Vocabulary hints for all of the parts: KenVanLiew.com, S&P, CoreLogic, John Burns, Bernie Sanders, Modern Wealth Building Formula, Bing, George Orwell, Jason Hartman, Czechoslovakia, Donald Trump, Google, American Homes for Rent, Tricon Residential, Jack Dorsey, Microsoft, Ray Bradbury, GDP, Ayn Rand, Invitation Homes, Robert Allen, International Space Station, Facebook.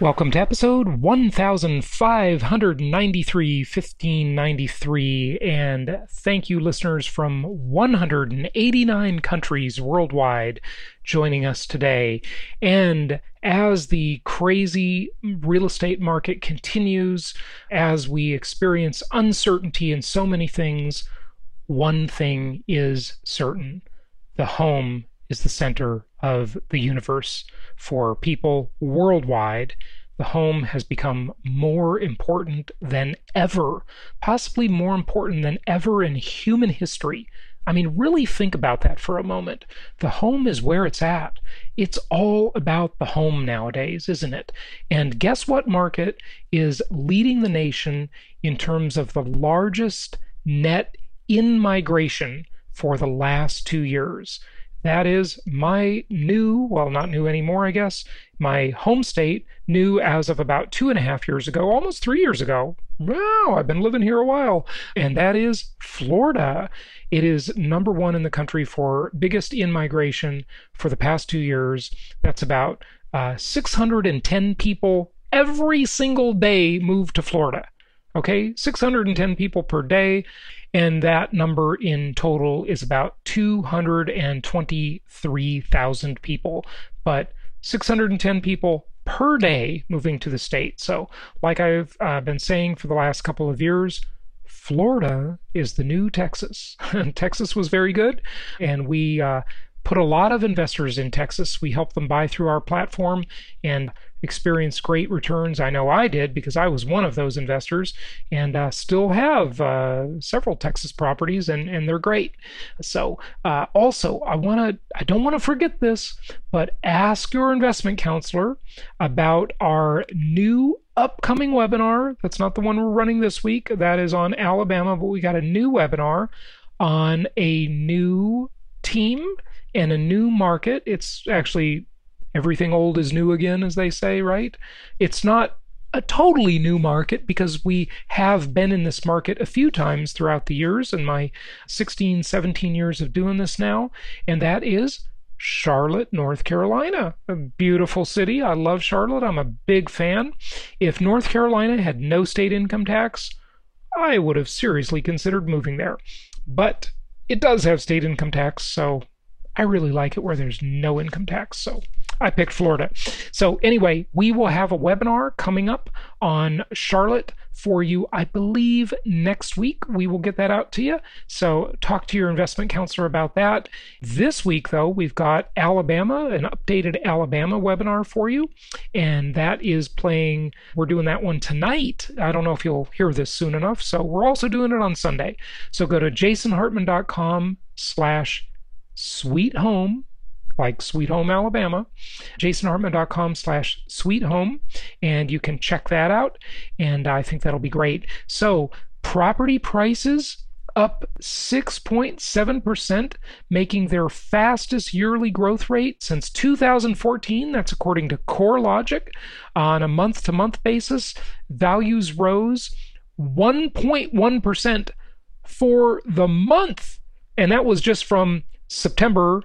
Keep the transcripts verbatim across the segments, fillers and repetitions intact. Welcome to episode one thousand five hundred ninety-three, fifteen ninety-three, and thank you listeners from one hundred eighty-nine countries worldwide joining us today. And as the crazy real estate market continues, as we experience uncertainty in so many things, one thing is certain: the home is the center of the universe. For people worldwide, the home has become more important than ever, possibly more important than ever in human history. I mean, really think about that for a moment. The home is where it's at. It's all about the home nowadays, isn't it? And guess what market is leading the nation in terms of the largest net in-migration for the last two years? That is my new, well, not new anymore, I guess, my home state, new as of about two and a half years ago, almost three years ago. Wow, I've been living here a while. And that is Florida. It is number one in the country for biggest in-migration for the past two years. That's about uh, six hundred ten people every single day move to Florida. Okay, six hundred ten people per day, and that number in total is about two hundred twenty-three thousand people, but six hundred ten people per day moving to the state. So like I've uh, been saying for the last couple of years, Florida is the new Texas. Texas was very good, and we uh, put a lot of investors in Texas. We helped them buy through our platform and experienced great returns. I know I did, because I was one of those investors, and uh, still have uh, several Texas properties, and, and they're great. So uh, also, I want to I don't want to forget this, but ask your investment counselor about our new upcoming webinar. That's not the one we're running this week. That is on Alabama, but we got a new webinar on a new team and a new market. It's actually everything old is new again, as they say, right? It's not a totally new market, because we have been in this market a few times throughout the years in my sixteen, seventeen years of doing this now, and that is Charlotte, North Carolina. A beautiful city. I love Charlotte. I'm a big fan. If North Carolina had no state income tax, I would have seriously considered moving there. But it does have state income tax, so I really like it where there's no income tax, so I picked Florida. So anyway, we will have a webinar coming up on Charlotte for you, I believe, next week. We will get that out to you, so talk to your investment counselor about that. This week, though, we've got Alabama, an updated Alabama webinar for you, and that is playing. We're doing that one tonight. I don't know if you'll hear this soon enough, so we're also doing it on Sunday. So go to jasonhartman.com slash Sweet Home, like Sweet Home Alabama, jasonhartman.com slash Sweet Home, and you can check that out, and I think that'll be great. So property prices up six point seven percent, making their fastest yearly growth rate since two thousand fourteen. That's according to CoreLogic. On a month-to-month basis, values rose one point one percent for the month, and that was just from September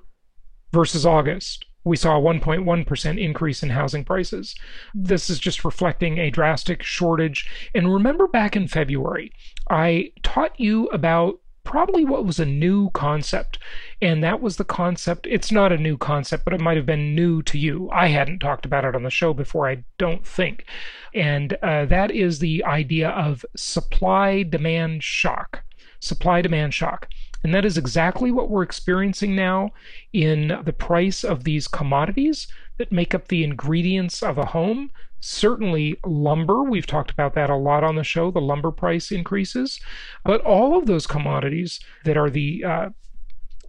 versus August. We saw a one point one percent increase in housing prices. This is just reflecting a drastic shortage. And remember back in February, I taught you about probably what was a new concept. And that was the concept. It's not a new concept, but it might have been new to you. I hadn't talked about it on the show before, I don't think. And uh, that is the idea of supply-demand shock. Supply-demand shock. And that is exactly what we're experiencing now in the price of these commodities that make up the ingredients of a home. Certainly lumber, we've talked about that a lot on the show, the lumber price increases, but all of those commodities that are the uh,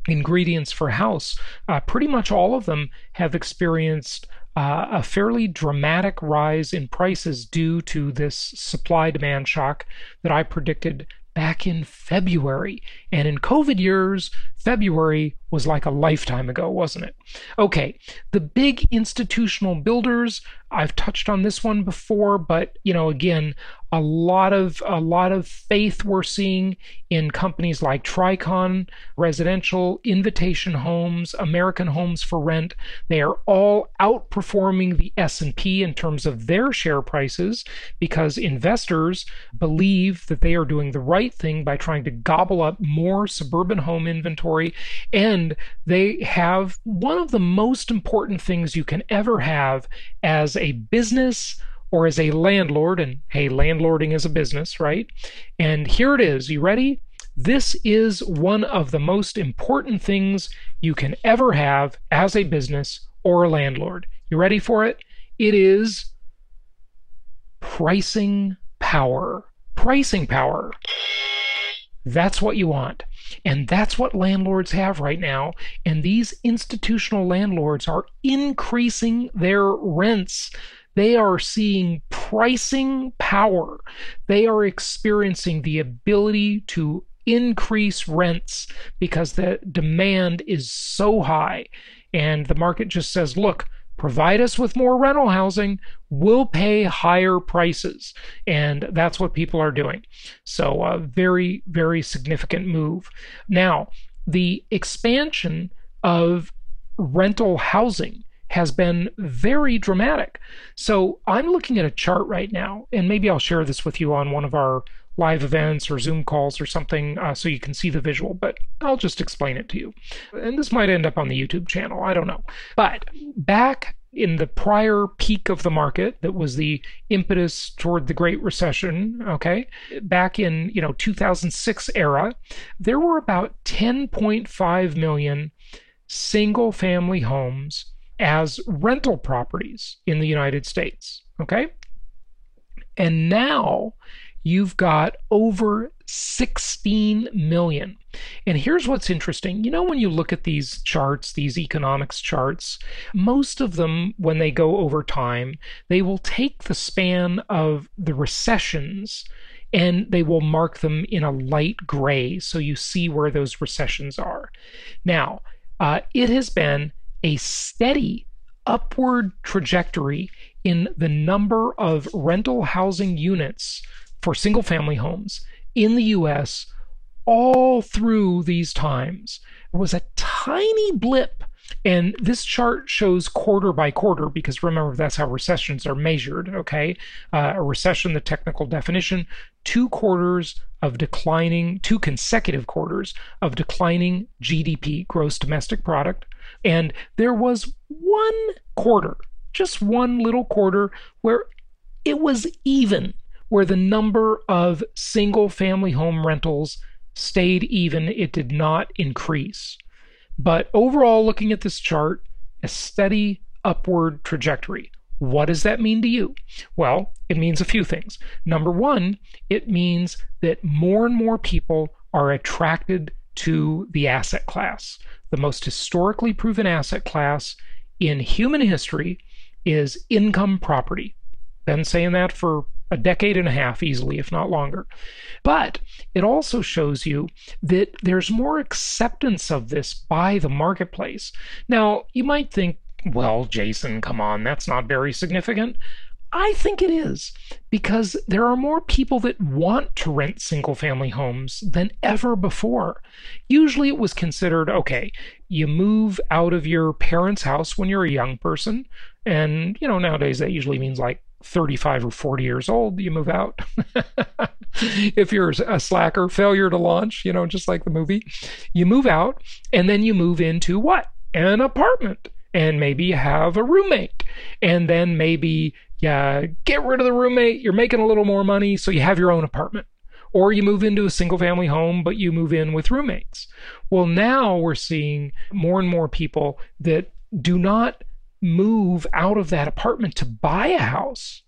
ingredients for house, uh, pretty much all of them have experienced Uh, a fairly dramatic rise in prices due to this supply-demand shock that I predicted back in February. And in COVID years, February was like a lifetime ago, wasn't it? Okay, the big institutional builders, I've touched on this one before, but, you know, again, a lot of a lot of faith we're seeing in companies like Tricon Residential, Invitation Homes, American Homes for Rent. They are all outperforming the S and P in terms of their share prices because investors believe that they are doing the right thing by trying to gobble up more suburban home inventory, and they have one of the most important things you can ever have as a business or as a landlord, and hey, landlording is a business, right? And here it is, you ready? This is one of the most important things you can ever have as a business or a landlord. You ready for it? It is pricing power. Pricing power. That's what you want. And that's what landlords have right now. And these institutional landlords are increasing their rents. They are seeing pricing power. They are experiencing the ability to increase rents because the demand is so high. And the market just says, look, provide us with more rental housing, we'll pay higher prices. And that's what people are doing. So a very, very significant move. Now, the expansion of rental housing has been very dramatic. So I'm looking at a chart right now, and maybe I'll share this with you on one of our live events or Zoom calls or something uh, so you can see the visual, but I'll just explain it to you. And this might end up on the YouTube channel, I don't know. But back in the prior peak of the market that was the impetus toward the Great Recession, okay, back in, you know, two thousand six era, there were about ten point five million single-family homes as rental properties in the United States, okay? And now you've got over sixteen million. And here's what's interesting. You know, when you look at these charts, these economics charts, most of them, when they go over time, they will take the span of the recessions and they will mark them in a light gray so you see where those recessions are. Now, uh, it has been a steady upward trajectory in the number of rental housing units for single-family homes in the U S all through these times. There was a tiny blip, and this chart shows quarter by quarter because remember, that's how recessions are measured, okay? Uh, a recession, the technical definition, two quarters of declining, two consecutive quarters of declining G D P, gross domestic product. And there was one quarter, just one little quarter, where it was even, where the number of single-family home rentals stayed even. It did not increase. But overall, looking at this chart, a steady upward trajectory. What does that mean to you? Well, it means a few things. Number one, it means that more and more people are attracted to the asset class. The most historically proven asset class in human history is income property. Been saying that for a decade and a half easily, if not longer. But it also shows you that there's more acceptance of this by the marketplace. Now, you might think, well, Jason, come on, that's not very significant. I think it is, because there are more people that want to rent single-family homes than ever before. Usually it was considered, okay, you move out of your parents' house when you're a young person, and, you know, nowadays that usually means like thirty-five or forty years old, you move out. If you're a slacker, failure to launch, you know, just like the movie, you move out, and then you move into what? An apartment, and maybe you have a roommate, and then maybe yeah, get rid of the roommate, you're making a little more money, so you have your own apartment. Or you move into a single family home, but you move in with roommates. Well, now we're seeing more and more people that do not move out of that apartment to buy a house.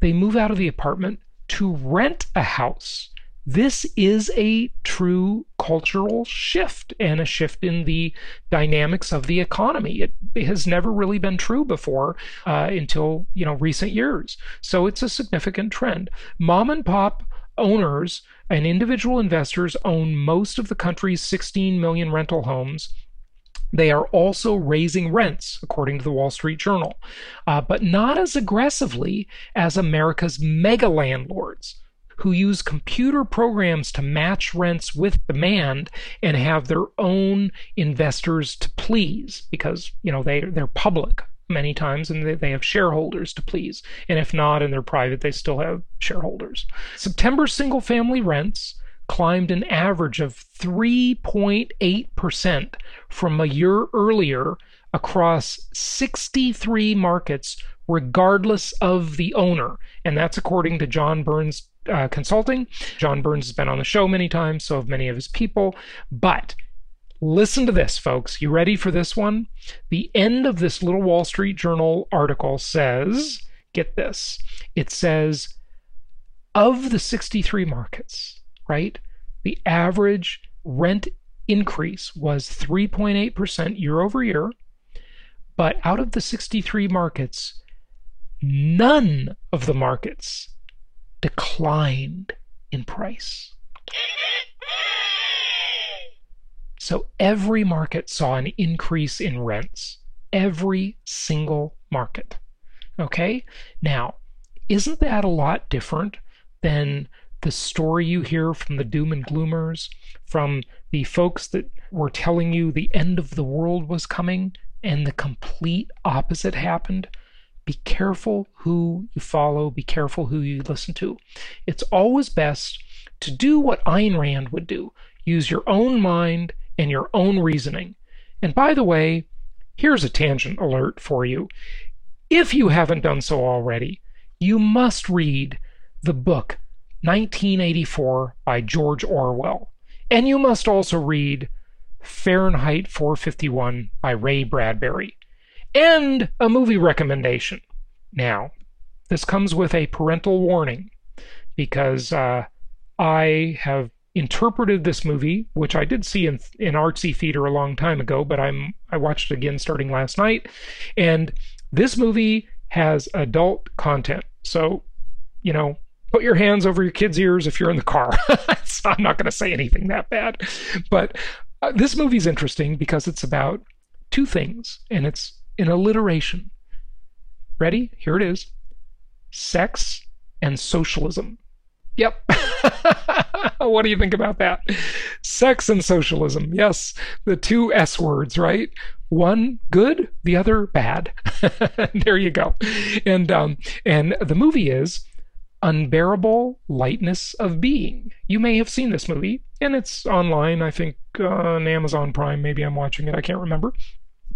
They move out of the apartment to rent a house. This is a true cultural shift and a shift in the dynamics of the economy. It has never really been true before uh, until, you know, recent years. So it's a significant trend. Mom and pop owners and individual investors own most of the country's sixteen million rental homes. They are also raising rents, according to the Wall Street Journal, uh, but not as aggressively as America's mega landlords, who use computer programs to match rents with demand and have their own investors to please, because, you know, they, they're public many times and they, they have shareholders to please. And if not, and they're private, they still have shareholders. September single-family rents climbed an average of three point eight percent from a year earlier across sixty-three markets, regardless of the owner. And that's according to John Burns uh, Consulting. John Burns has been on the show many times, so have many of his people. But listen to this, folks. You ready for this one? The end of this little Wall Street Journal article says, get this, it says, of the sixty-three markets, right, the average rent increase was three point eight percent year over year, but out of the sixty-three markets, none of the markets declined in price. So every market saw an increase in rents, every single market. Okay? Now, isn't that a lot different than the story you hear from the doom and gloomers, from the folks that were telling you the end of the world was coming, and the complete opposite happened? Be careful who you follow. Be careful who you listen to. It's always best to do what Ayn Rand would do. Use your own mind and your own reasoning. And by the way, here's a tangent alert for you. If you haven't done so already, you must read the book nineteen eighty-four by George Orwell. And you must also read Fahrenheit four fifty-one by Ray Bradbury. And a movie recommendation. Now, this comes with a parental warning, because uh, I have interpreted this movie, which I did see in, in artsy theater a long time ago, but I'm I watched it again starting last night. And this movie has adult content. So, you know, put your hands over your kids' ears if you're in the car. I'm not going to say anything that bad. But uh, this movie's interesting because it's about two things, and it's an alliteration. Ready? Here it is. Sex and socialism. Yep. What do you think about that? Sex and socialism. Yes, the two S words, right? One good, the other bad. There you go. And um, and the movie is Unbearable Lightness of Being. You may have seen this movie, and it's online, I think, uh, on Amazon Prime. Maybe I'm watching it. I can't remember.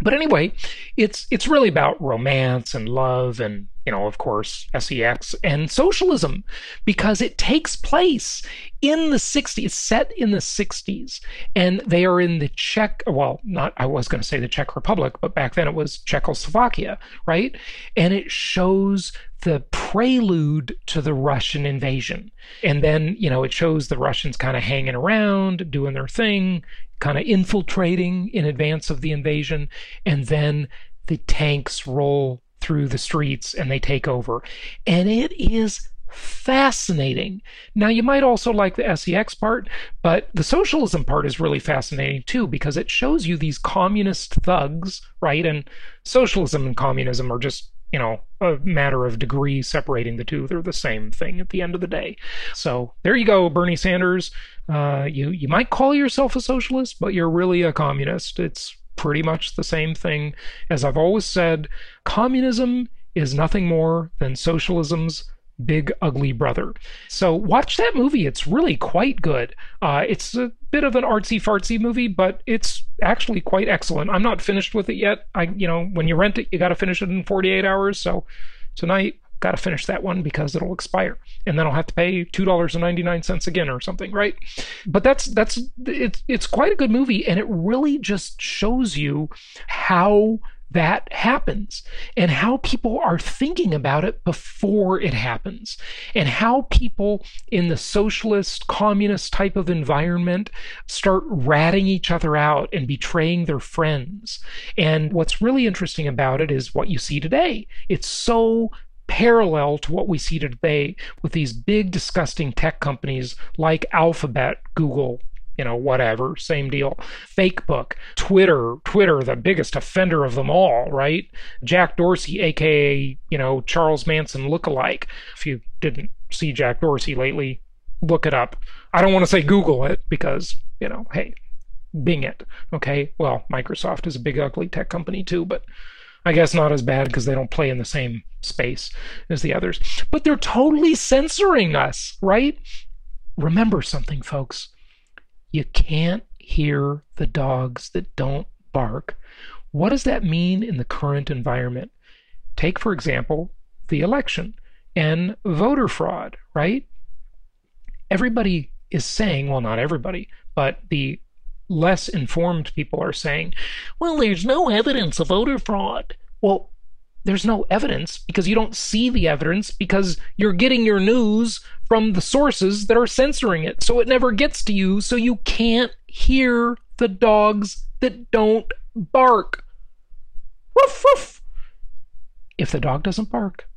But anyway, it's it's really about romance and love and, you know, of course, sex and socialism, because it takes place in the sixties. It's set in the sixties, and they are in the Czech, well, not, I was going to say the Czech Republic, but back then it was Czechoslovakia, right? And it shows the prelude to the Russian invasion. And then, you know, it shows the Russians kind of hanging around, doing their thing, kind of infiltrating in advance of the invasion. And then the tanks roll through the streets and they take over. And it is fascinating. Now, you might also like the sex part, but the socialism part is really fascinating too, because it shows you these communist thugs, right? And socialism and communism are just, you know, a matter of degree separating the two. They're the same thing at the end of the day. So there you go, Bernie Sanders. Uh, you, you might call yourself a socialist, but you're really a communist. It's pretty much the same thing. As I've always said, communism is nothing more than socialism's big ugly brother. So watch that movie. It's really quite good. Uh, it's a bit of an artsy-fartsy movie, but it's actually quite excellent. I'm not finished with it yet. I, you know, when you rent it, you got to finish it in forty-eight hours. So tonight got to finish that one because it'll expire. And then I'll have to pay two dollars and ninety-nine cents again or something, right? But that's, that's it's, it's quite a good movie. And it really just shows you how that happens and how people are thinking about it before it happens, and how people in the socialist, communist type of environment start ratting each other out and betraying their friends. And what's really interesting about it is what you see today. It's so parallel to what we see today with these big, disgusting tech companies like Alphabet, Google, you know, whatever, same deal. Facebook, Twitter, Twitter, the biggest offender of them all, right? Jack Dorsey, aka, you know, Charles Manson lookalike. If you didn't see Jack Dorsey lately, look it up. I don't want to say Google it because, you know, hey, Bing it, okay? Well, Microsoft is a big, ugly tech company too, but I guess not as bad because they don't play in the same space as the others. But they're totally censoring us, right? Remember something, folks. You can't hear the dogs that don't bark. What does that mean in the current environment? Take, for example, the election and voter fraud, right? Everybody is saying, well, not everybody, but the less informed people are saying, well, there's no evidence of voter fraud. Well, there's no evidence because you don't see the evidence because you're getting your news from the sources that are censoring it. So it never gets to you. So you can't hear the dogs that don't bark. Woof, woof. If the dog doesn't bark,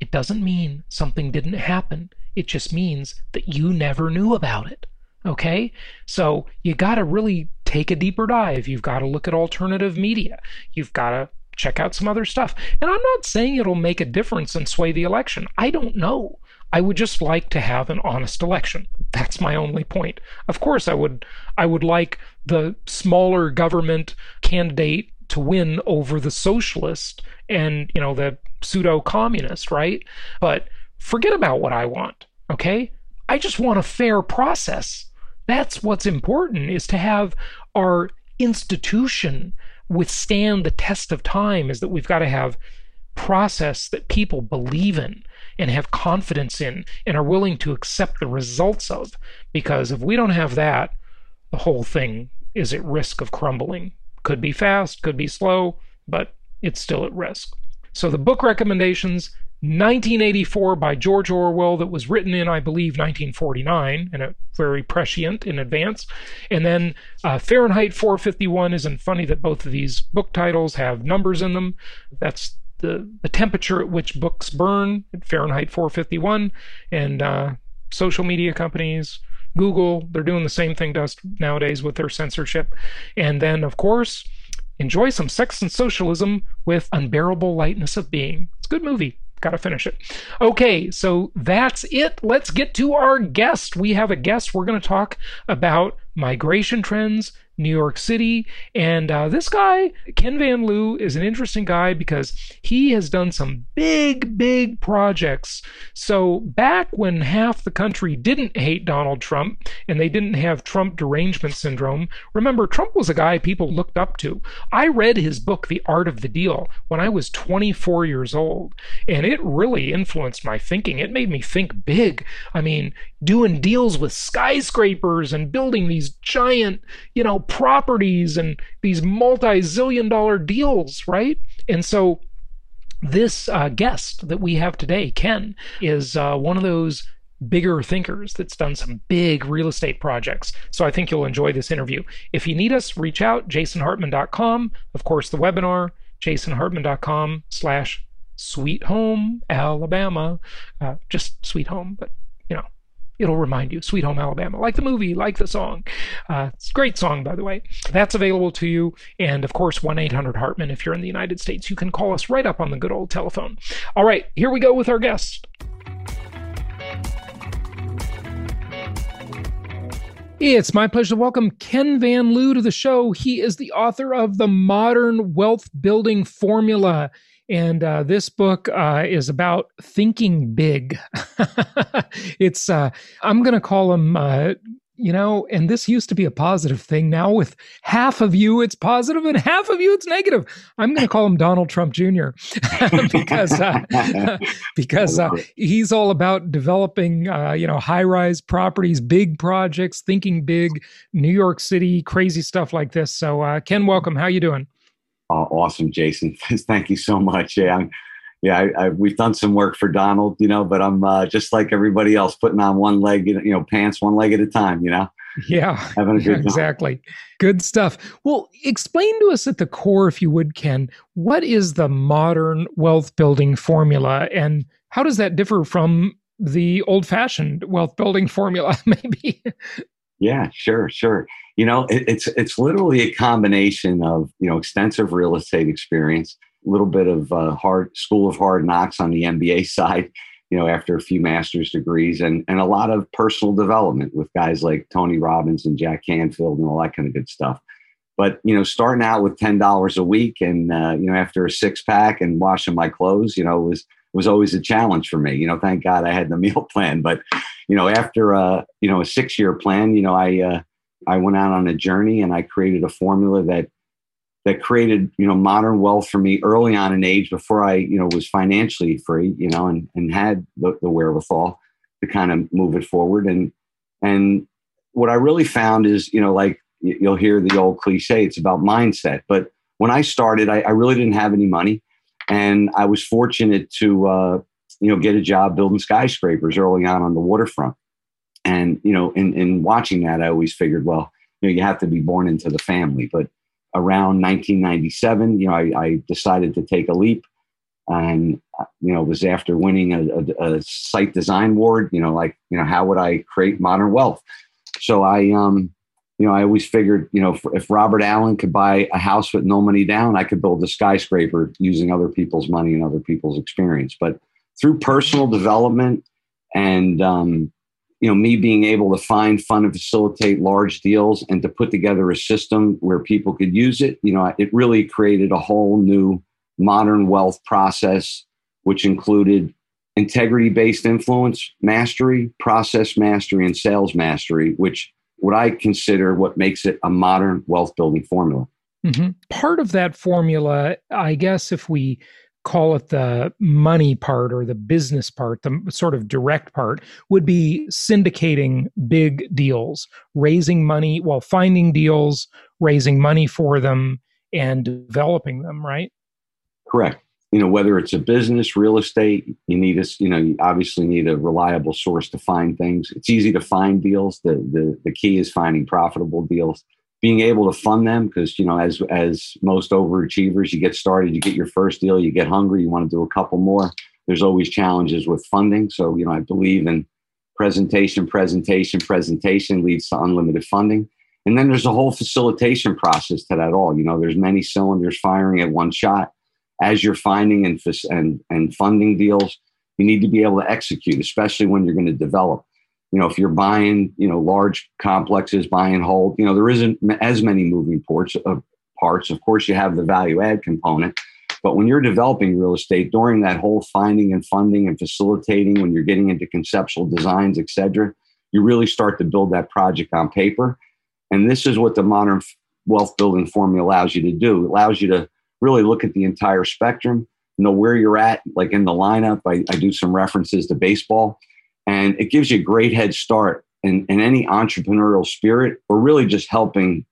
it doesn't mean something didn't happen. It just means that you never knew about it. Okay? So you got to really take a deeper dive. You've got to look at alternative media. You've got to check out some other stuff. And I'm not saying it'll make a difference and sway the election. I don't know. I would just like to have an honest election. That's my only point. Of course, I would, I would like the smaller government candidate to win over the socialist and, you know, the pseudo-communist, right? But forget about what I want, okay? I just want a fair process. That's what's important, is to have our institution withstand the test of time, is that we've got to have process that people believe in and have confidence in and are willing to accept the results of. Because if we don't have that, the whole thing is at risk of crumbling. Could be fast, could be slow, but it's still at risk. So the book recommendations: nineteen eighty-four by George Orwell, that was written in, I believe, nineteen forty-nine, and it very prescient in advance. And then uh, Fahrenheit four fifty-one. Isn't funny that both of these book titles have numbers in them? That's the, the temperature at which books burn, at Fahrenheit four fifty-one. And uh, social media companies, Google, they're doing the same thing to us nowadays with their censorship. And then, of course, enjoy some sex and socialism with Unbearable Lightness of Being. It's a good movie. Got to finish it. Okay, so that's it. Let's get to our guest. We have a guest. We're going to talk about migration trends, New York City, and uh, this guy, Ken Van Liew, is an interesting guy because he has done some big, big projects. So back when half the country didn't hate Donald Trump and they didn't have Trump derangement syndrome, remember, Trump was a guy people looked up to. I read his book, The Art of the Deal, when I was twenty-four years old, and it really influenced my thinking. It made me think big. I mean, doing deals with skyscrapers and building these giant, you know, properties and these multi-zillion dollar deals, right? And so this uh, guest that we have today, Ken, is uh, one of those bigger thinkers that's done some big real estate projects. So I think you'll enjoy this interview. If you need us, reach out, jason hartman dot com. Of course, the webinar, jason hartman dot com slash sweet home Alabama. Uh, just sweet home, but you know, it'll remind you, Sweet Home Alabama, like the movie, like the song. Uh, it's a great song, by the way. That's available to you. And of course, one eight hundred Hartman, if you're in the United States, you can call us right up on the good old telephone. All right, here we go with our guest. It's my pleasure to welcome Ken Van Liew to the show. He is the author of The Modern Wealth Building Formula. And uh, this book uh, is about thinking big. It's, uh, I'm going to call him uh, you know, and this used to be a positive thing. Now with half of you, it's positive and half of you, it's negative. I'm going to call him Donald Trump Junior because uh, because uh, he's all about developing, uh, you know, high-rise properties, big projects, thinking big, New York City, crazy stuff like this. So uh, Ken, welcome. How you doing? Uh, awesome, Jason. Thank you so much. Yeah, I'm, yeah I, I, we've done some work for Donald, you know, but I'm uh, just like everybody else, putting on one leg, you know, pants one leg at a time, you know? Yeah, having a good yeah, exactly. Good stuff. Well, explain to us at the core, if you would, Ken, what is the modern wealth building formula and how does that differ from the old-fashioned wealth building formula, maybe? Yeah, sure, sure. You know, it, it's it's literally a combination of, you know, extensive real estate experience, a little bit of uh, hard school of hard knocks on the M B A side, you know, after a few master's degrees, and and a lot of personal development with guys like Tony Robbins and Jack Canfield and all that kind of good stuff. But, you know, starting out with ten dollars a week and, uh, you know, after a six pack and washing my clothes, you know, was was always a challenge for me. You know, thank God I had the meal plan. But, you know, after, uh, you know, a six year plan, you know, I, uh, I went out on a journey and I created a formula that, that created, you know, modern wealth for me early on in age before I, you know, was financially free, you know, and, and had the, the wherewithal to kind of move it forward. And, and what I really found is, you know, like you'll hear the old cliche, it's about mindset. But when I started, I, I really didn't have any money. And I was fortunate to, uh, you know, get a job building skyscrapers early on on the waterfront. And, you know, in, in watching that, I always figured, well, you know, you have to be born into the family. But around nineteen ninety-seven, you know, I, I decided to take a leap. And, you know, it was after winning a, a, a site design award, you know, like, you know, how would I create modern wealth? So I, um, you know, I always figured, you know, if Robert Allen could buy a house with no money down, I could build a skyscraper using other people's money and other people's experience. But through personal development and, um, you know, me being able to find, fund, and facilitate large deals and to put together a system where people could use it, you know, it really created a whole new modern wealth process, which included integrity-based influence, mastery, process mastery, and sales mastery, which what I consider what makes it a modern wealth building formula. Mm-hmm. Part of that formula, I guess, if we call it the money part or the business part, the sort of direct part, would be syndicating big deals, raising money, well, finding deals, raising money for them, and developing them, right? Correct. You know, whether it's a business, real estate, you need a, you know, you obviously need a reliable source to find things. It's easy to find deals. The the the key is finding profitable deals, being able to fund them because, you know, as as most overachievers, you get started, you get your first deal, you get hungry, you want to do a couple more. There's always challenges with funding. So, you know, I believe in presentation, presentation, presentation leads to unlimited funding. And then there's a whole facilitation process to that all. You know, there's many cylinders firing at one shot. As you're finding and, and and funding deals, you need to be able to execute, especially when you're going to develop. You know, if you're buying, you know, large complexes, buy and hold, you know, there isn't as many moving parts. Of, parts. Of course, you have the value add component. But when you're developing real estate, during that whole finding and funding and facilitating, when you're getting into conceptual designs, et cetera, you really start to build that project on paper. And this is what the modern wealth building formula allows you to do. It allows you to really look at the entire spectrum, know where you're at, like in the lineup. I, I do some references to baseball, and it gives you a great head start in, in any entrepreneurial spirit or really just helping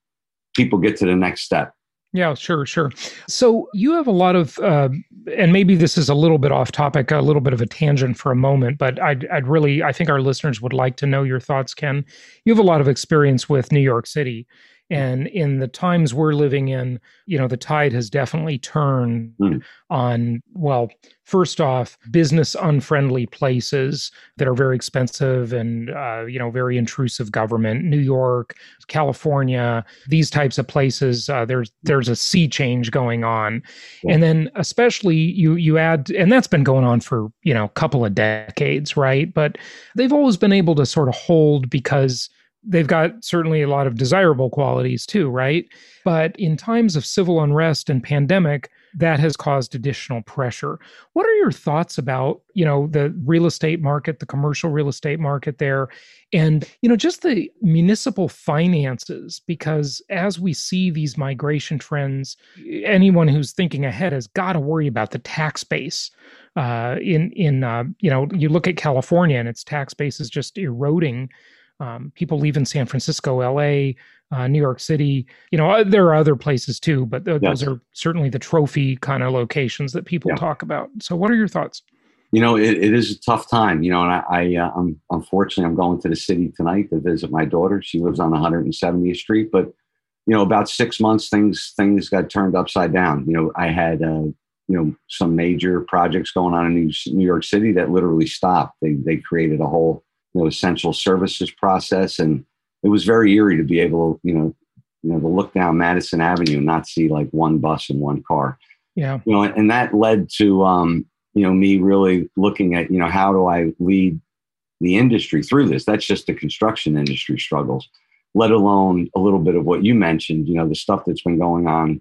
people get to the next step. Yeah, sure, sure. So you have a lot of, uh, and maybe this is a little bit off topic, a little bit of a tangent for a moment, but I'd, I'd really, I think our listeners would like to know your thoughts, Ken. You have a lot of experience with New York City. And in the times we're living in, you know, the tide has definitely turned mm. on, well, first off, business unfriendly places that are very expensive and, uh, you know, very intrusive government. New York, California, these types of places, uh, there's there's a sea change going on. Yeah. And then especially you you add, and that's been going on for, you know, a couple of decades, right? But they've always been able to sort of hold because they've got certainly a lot of desirable qualities too, right? But in times of civil unrest and pandemic, that has caused additional pressure. What are your thoughts about, you know, the real estate market, the commercial real estate market there, and, you know, just the municipal finances? Because as we see these migration trends, anyone who's thinking ahead has got to worry about the tax base. Uh, in, in uh, you know, you look at California and its tax base is just eroding. Um, people leave in San Francisco, L A, uh, New York City. You know, there are other places too, but th- yes. those are certainly the trophy kind of locations that people yeah. talk about. So what are your thoughts? You know, it, it is a tough time, you know, and I, I uh, I'm, unfortunately, I'm going to the city tonight to visit my daughter. She lives on one hundred seventieth street, but, you know, about six months, things, things got turned upside down. You know, I had, uh, you know, some major projects going on in New York City that literally stopped. They, they created a whole, you know, essential services process. And it was very eerie to be able, you know, you know, to look down Madison Avenue and not see like one bus and one car. Yeah. You know, and that led to, um, you know, me really looking at, you know, how do I lead the industry through this? That's just the construction industry struggles, let alone a little bit of what you mentioned, you know, the stuff that's been going on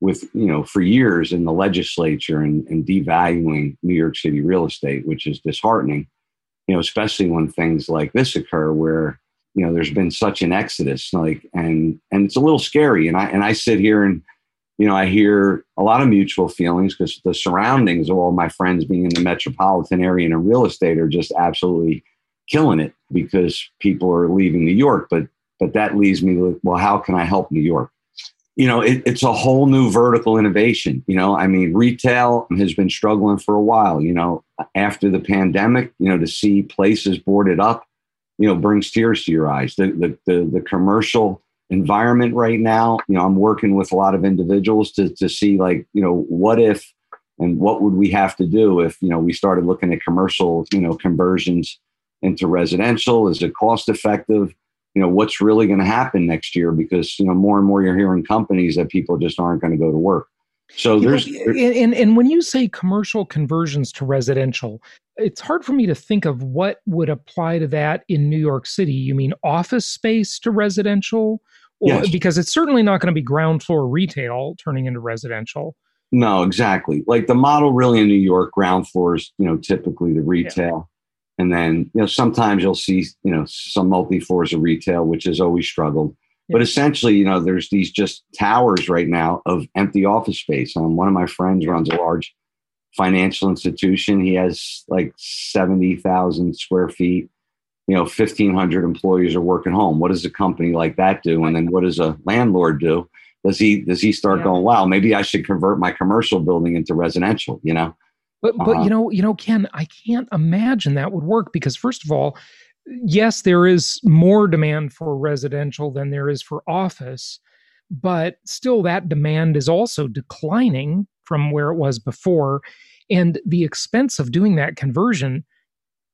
with, you know, for years in the legislature and, and devaluing New York City real estate, which is disheartening. You know, especially when things like this occur where, you know, there's been such an exodus, like, and, and it's a little scary. And I, and I sit here and, you know, I hear a lot of mutual feelings because the surroundings of all my friends being in the metropolitan area and in real estate are just absolutely killing it because people are leaving New York. But, but that leaves me with, well, how can I help New York? You know, it, it's a whole new vertical innovation. You know, I mean, retail has been struggling for a while, you know, after the pandemic, you know, to see places boarded up, you know, brings tears to your eyes. The, the, the, the commercial environment right now, you know, I'm working with a lot of individuals to, to see like, you know, what if, and what would we have to do if, you know, we started looking at commercial, you know, conversions into residential? Is it cost effective? You know, what's really going to happen next year? Because, you know, more and more you're hearing companies that people just aren't going to go to work. So there's, you know, there's and, and when you say commercial conversions to residential, it's hard for me to think of what would apply to that in New York City. You mean office space to residential? Or, yes. Because it's certainly not going to be ground floor retail turning into residential. No, exactly. Like the model really in New York, ground floors, you know, typically the retail. Yeah. And then, you know, sometimes you'll see, you know, some multi-floors of retail, which has always struggled. Yeah. But essentially, you know, there's these just towers right now of empty office space. Um, one of my friends runs a large financial institution. He has like seventy thousand square feet, you know, fifteen hundred employees are working home. What does a company like that do? And then what does a landlord do? Does he, does he start yeah. going, wow, maybe I should convert my commercial building into residential, you know? But, but you know, you know, Ken, I can't imagine that would work because, first of all, yes, there is more demand for residential than there is for office, but still that demand is also declining from where it was before. And the expense of doing that conversion,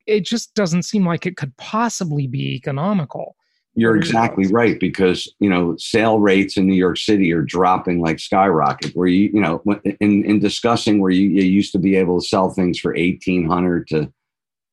it just doesn't seem like it could possibly be economical. You're exactly right, because, you know, sale rates in New York City are dropping like skyrocket, where, you you know, in, in discussing where you, you used to be able to sell things for eighteen hundred to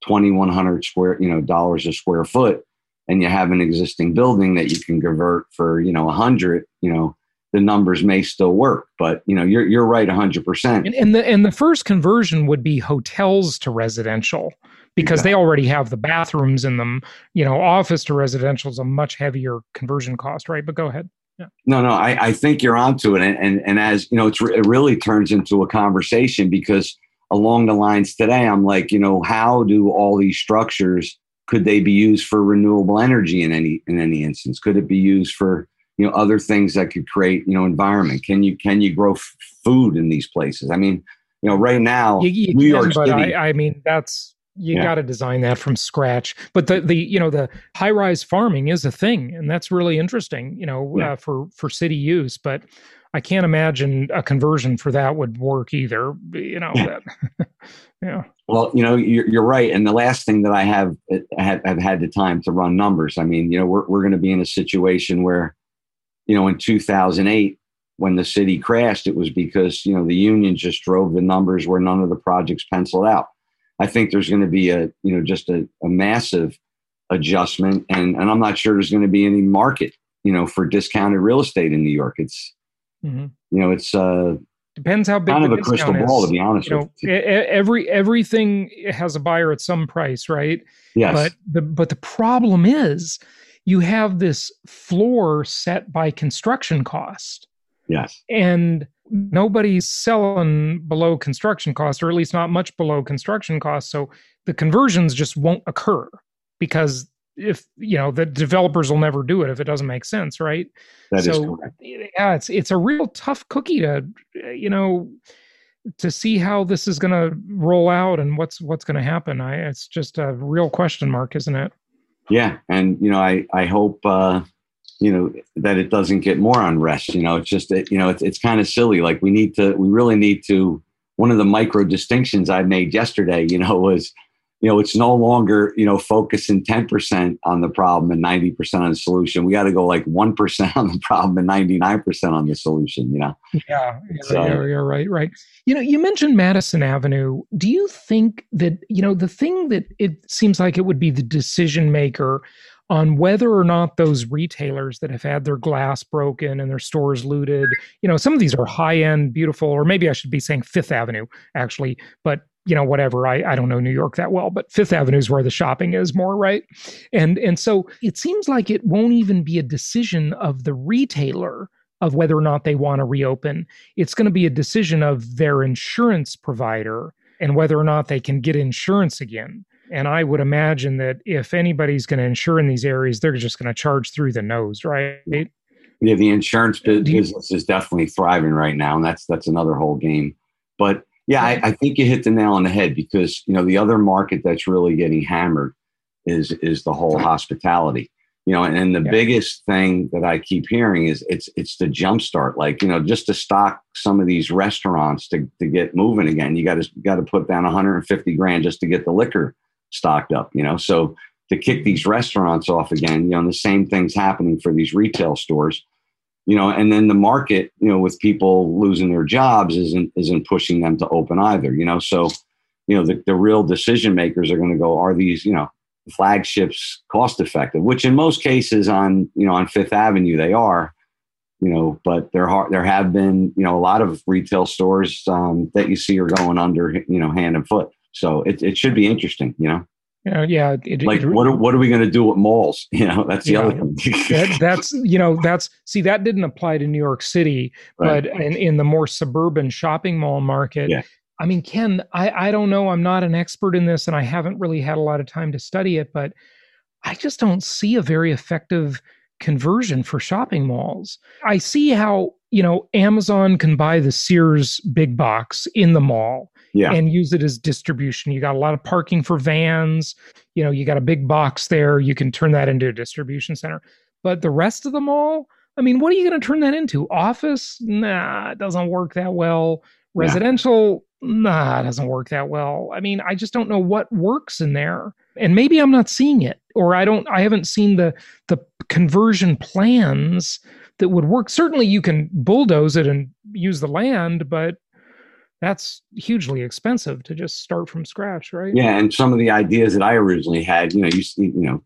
twenty-one hundred square, you know, dollars a square foot. And you have an existing building that you can convert for, you know, a hundred, you know, the numbers may still work, but, you know, you're, you're right. A hundred percent. And the, and the first conversion would be hotels to residential, because they already have the bathrooms in them. You know, office to residential is a much heavier conversion cost, right? But go ahead. Yeah. No, no, I, I think you're onto it. And, and, and as you know, it's, it really turns into a conversation, because along the lines today, I'm like, you know, how do all these structures, could they be used for renewable energy in any, in any instance? Could it be used for, you know, other things that could create, you know, environment? Can you, can you grow f- food in these places? I mean, you know, right now, you, you New can, York City. I, I mean, that's, You yeah. got to design that from scratch. But the, the, you know, the high-rise farming is a thing, and that's really interesting, you know, yeah. uh, for, for city use. But I can't imagine a conversion for that would work either, you know. Yeah. That, yeah. Well, you know, you're, you're right. And the last thing that I have, I have, I've had the time to run numbers. I mean, you know, we're, we're going to be in a situation where, you know, in two thousand eight, when the city crashed, it was because, you know, the union just drove the numbers where none of the projects penciled out. I think there's going to be a, you know, just a, a massive adjustment. And, and I'm not sure there's going to be any market, you know, for discounted real estate in New York. It's, mm-hmm. you know, it's, uh, Depends how big kind of the discount is. Kind of a crystal ball, to be honest. You know, with you. Every everything has a buyer at some price, right? Yes. But the but the problem is, you have this floor set by construction cost. Yes. And nobody's selling below construction cost, or at least not much below construction cost. So the conversions just won't occur because if you know the developers will never do it if it doesn't make sense, right? That so, is correct. Yeah, it's it's a real tough cookie to you know to see how this is going to roll out and what's what's going to happen. I it's just a real question mark, isn't it? Yeah, and you know I I hope. Uh... you know, that it doesn't get more unrest, you know, it's just, you know, it's, it's kind of silly. Like we need to, we really need to, one of the micro distinctions I made yesterday, you know, was, you know, it's no longer, you know, focusing ten percent on the problem and ninety percent on the solution. We got to go like one percent on the problem and ninety-nine percent on the solution, you know? Yeah, yeah, so, yeah, yeah, right, right. You know, you mentioned Madison Avenue. Do you think that, you know, the thing that it seems like it would be the decision maker on whether or not those retailers that have had their glass broken and their stores looted, you know, some of these are high-end, beautiful, or maybe I should be saying Fifth Avenue, actually, but, you know, whatever, I, I don't know New York that well, but Fifth Avenue is where the shopping is more, right? And, and so it seems like it won't even be a decision of the retailer of whether or not they want to reopen. It's going to be a decision of their insurance provider and whether or not they can get insurance again. And I would imagine that if anybody's going to insure in these areas, they're just going to charge through the nose, right? Yeah, the insurance business is definitely thriving right now, and that's that's another whole game. But yeah, I, I think you hit the nail on the head because you know the other market that's really getting hammered is is the whole hospitality. You know, and, and the yeah. biggest thing that I keep hearing is it's it's the jumpstart, like you know, just to stock some of these restaurants to to get moving again. You got to got to put down one hundred fifty grand just to get the liquor stocked up, you know, so to kick these restaurants off again, you know, and the same thing's happening for these retail stores, you know, and then the market, you know, with people losing their jobs isn't, isn't pushing them to open either, you know, so, you know, the, the real decision makers are going to go, are these, you know, flagships cost effective, which in most cases on, you know, on Fifth Avenue, they are, you know, but there are, there have been, you know, a lot of retail stores um, that you see are going under, you know, hand and foot. So it, it should be interesting, you know? Uh, yeah. It, like it, what are, what are we going to do with malls? You know, that's the yeah, other thing. that, that's, you know, that's, see, that didn't apply to New York City, right. But in, in the more suburban shopping mall market, yeah. I mean, Ken, I, I don't know, I'm not an expert in this and I haven't really had a lot of time to study it, but I just don't see a very effective conversion for shopping malls. I see how, you know, Amazon can buy the Sears big box in the mall. Yeah. And use it as distribution. You got a lot of parking for vans. You know, you got a big box there. You can turn that into a distribution center. But the rest of the mall, I mean, what are you going to turn that into? Office? Nah, it doesn't work that well. Residential? Yeah. Nah, it doesn't work that well. I mean, I just don't know what works in there. And maybe I'm not seeing it, or I don't. I haven't seen the the conversion plans that would work. Certainly, you can bulldoze it and use the land, but that's hugely expensive to just start from scratch, right? Yeah, and some of the ideas that I originally had, you know, you see, you know,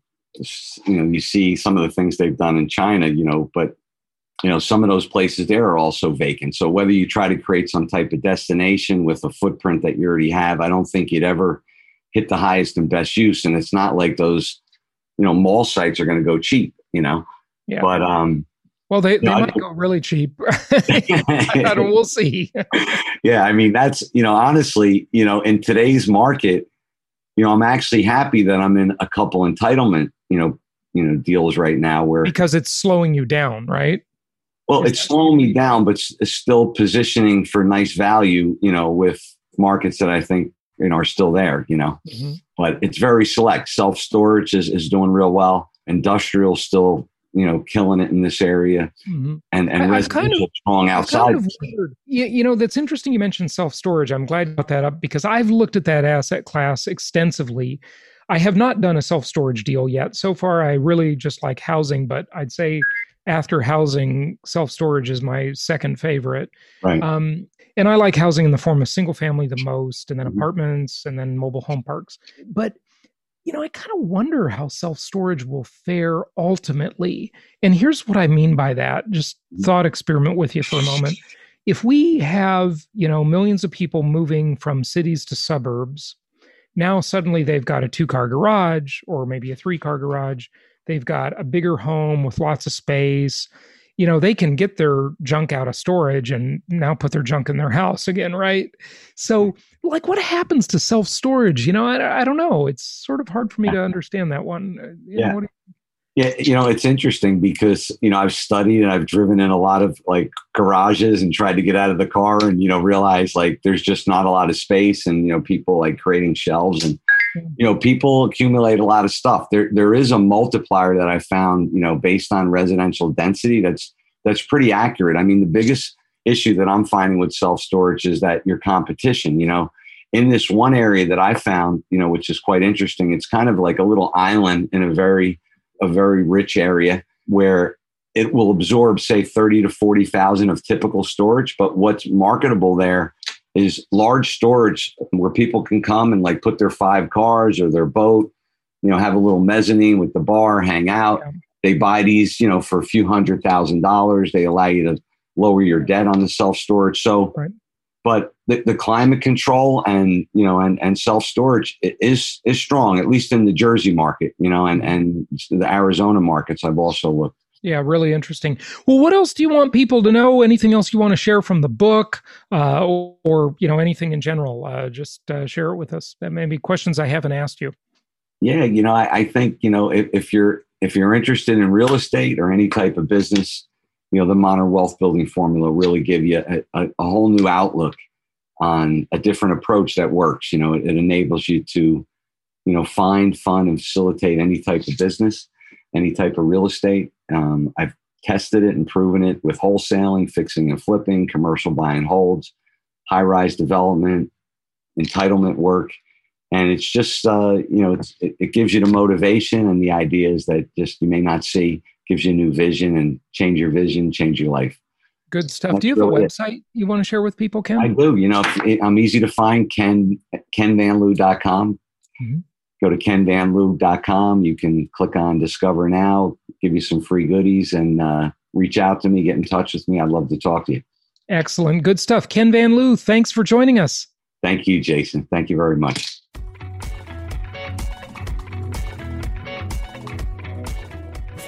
you know, you see some of the things they've done in China, you know, but you know, some of those places there are also vacant. So whether you try to create some type of destination with a footprint that you already have, I don't think you'd ever hit the highest and best use. And it's not like those, you know, mall sites are going to go cheap, you know. Yeah. But um. Well, they, they no, might go really cheap. I thought we'll see. Yeah, I mean, that's, you know, honestly, you know, in today's market, you know, I'm actually happy that I'm in a couple entitlement, you know, you know, deals right now where. Because it's slowing you down, right? Well, it's slowing me down, but it's still positioning for nice value, you know, with markets that I think, you know, are still there, you know. Mm-hmm. But it's very select. Self-storage is, is doing real well. Industrial still, you know, killing it in this area, mm-hmm. and and residential strong outside. Kind of weird. You, you know, that's interesting. You mentioned self-storage. I'm glad you brought that up because I've looked at that asset class extensively. I have not done a self-storage deal yet. So far, I really just like housing, but I'd say after housing, self-storage is my second favorite. Right. Um, and I like housing in the form of single family the most, and then mm-hmm. apartments, and then mobile home parks. But you know, I kind of wonder how self-storage will fare ultimately. And here's what I mean by that. Just thought experiment with you for a moment. if we have, you know, millions of people moving from cities to suburbs, now suddenly they've got a two-car garage or maybe a three-car garage. They've got a bigger home with lots of space. You know, they can get their junk out of storage and now put their junk in their house again, right? So, like, what happens to self-storage? You know, I, I don't know. It's sort of hard for me to understand that one. You yeah. know, what do you- Yeah, you know, it's interesting because, you know, I've studied and I've driven in a lot of like garages and tried to get out of the car and, you know, realize like there's just not a lot of space and, you know, people like creating shelves and, you know, people accumulate a lot of stuff. There there is a multiplier that I found, you know, based on residential density. That's that's pretty accurate. I mean, the biggest issue that I'm finding with self-storage is that your competition, you know, in this one area that I found, you know, which is quite interesting. It's kind of like a little island in a very a very rich area where it will absorb, say, thirty to forty thousand of typical storage. But what's marketable there is large storage where people can come and like put their five cars or their boat, you know, have a little mezzanine with the bar, hang out. Yeah. They buy these, you know, for a few hundred thousand dollars. They allow you to lower your debt on the self-storage. So, right. But the, the climate control and, you know, and, and self-storage is is strong, at least in the Jersey market, you know, and, and the Arizona markets I've also looked. Yeah, really interesting. Well, what else do you want people to know? Anything else you want to share from the book uh, or, or, you know, anything in general? Uh, just uh, share it with us. That may be questions I haven't asked you. Yeah, you know, I, I think, you know, if, if you're if you're interested in real estate or any type of business, you know, the Modern Wealth Building Formula really give you a, a, a whole new outlook on a different approach that works. You know, it, it enables you to, you know, find, fund, and facilitate any type of business, any type of real estate. Um, I've tested it and proven it with wholesaling, fixing and flipping, commercial buy and holds, high-rise development, entitlement work. And it's just, uh, you know, it's, it, it gives you the motivation and the ideas that just you may not see. Gives you a new vision and change your vision, change your life. Good stuff. That's do you have really a website it. you want to share with people, Ken? I do. You know, I'm easy to find, Ken, Ken Van Liew dot com. Mm-hmm. Go to Ken Van Liew dot com. You can click on Discover Now, give you some free goodies, and uh, reach out to me, get in touch with me. I'd love to talk to you. Excellent. Good stuff. Ken Van Liew, thanks for joining us. Thank you, Jason. Thank you very much.